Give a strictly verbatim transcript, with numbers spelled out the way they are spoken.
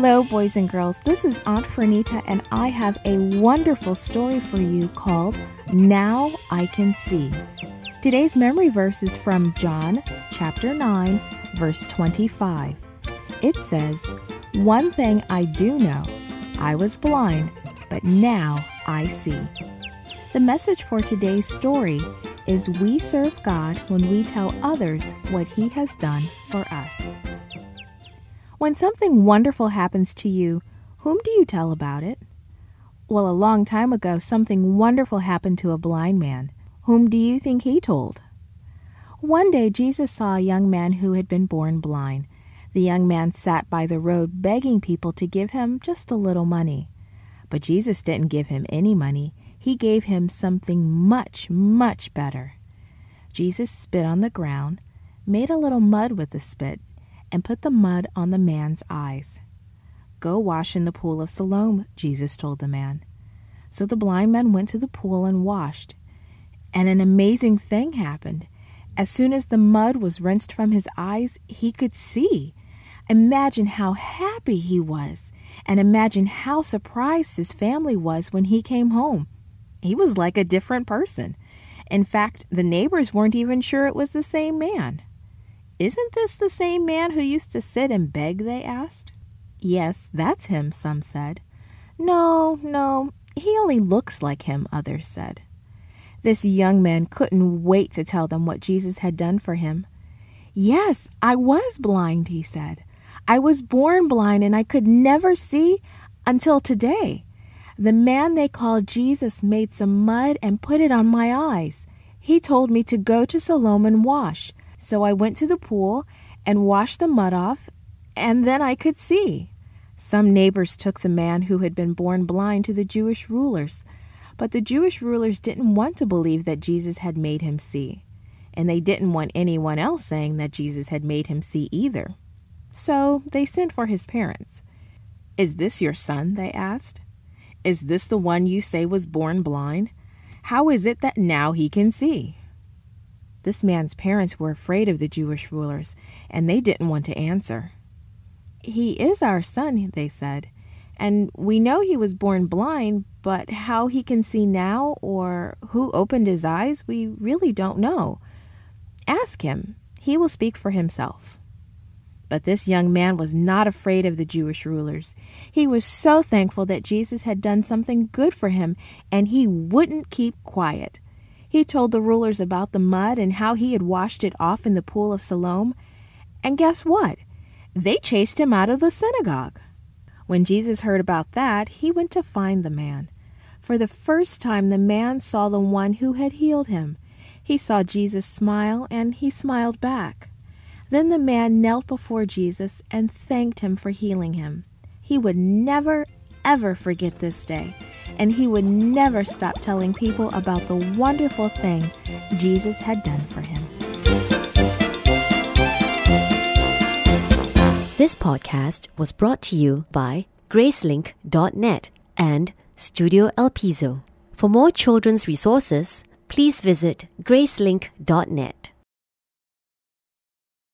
Hello boys and girls, this is Aunt Fernita and I have a wonderful story for you called Now I Can See. Today's memory verse is from John chapter nine, verse twenty-five. It says, "One thing I do know, I was blind, but now I see." The message for today's story is we serve God when we tell others what He has done for us. When something wonderful happens to you, whom do you tell about it? Well, a long time ago, something wonderful happened to a blind man. Whom do you think he told? One day, Jesus saw a young man who had been born blind. The young man sat by the road begging people to give him just a little money. But Jesus didn't give him any money. He gave him something much, much better. Jesus spit on the ground, made a little mud with the spit, and put the mud on the man's eyes. "Go wash in the pool of Siloam," Jesus told the man. So the blind man went to the pool and washed. And an amazing thing happened. As soon as the mud was rinsed from his eyes, he could see. Imagine how happy he was, and imagine how surprised his family was when he came home. He was like a different person. In fact, the neighbors weren't even sure it was the same man. "Isn't this the same man who used to sit and beg?" they asked. "Yes, that's him," some said. "No, no, he only looks like him," others said. This young man couldn't wait to tell them what Jesus had done for him. "Yes, I was blind," he said. "I was born blind and I could never see until today. The man they call Jesus made some mud and put it on my eyes. He told me to go to Siloam and wash. So I went to the pool and washed the mud off, and then I could see." Some neighbors took the man who had been born blind to the Jewish rulers, but the Jewish rulers didn't want to believe that Jesus had made him see, and they didn't want anyone else saying that Jesus had made him see either. So they sent for his parents. "Is this your son?" they asked. "Is this the one you say was born blind? How is it that now he can see?" This man's parents were afraid of the Jewish rulers, and they didn't want to answer. "He is our son," they said, "and we know he was born blind, but how he can see now or who opened his eyes, we really don't know. Ask him. He will speak for himself." But this young man was not afraid of the Jewish rulers. He was so thankful that Jesus had done something good for him, and he wouldn't keep quiet. He told the rulers about the mud and how he had washed it off in the pool of Siloam. And guess what? They chased him out of the synagogue. When Jesus heard about that, he went to find the man. For the first time, the man saw the one who had healed him. He saw Jesus smile, and he smiled back. Then the man knelt before Jesus and thanked him for healing him. He would never, ever forget this day. And he would never stop telling people about the wonderful thing Jesus had done for him. This podcast was brought to you by gracelink dot net and Studio Elpizo. For more children's resources, please visit gracelink dot net.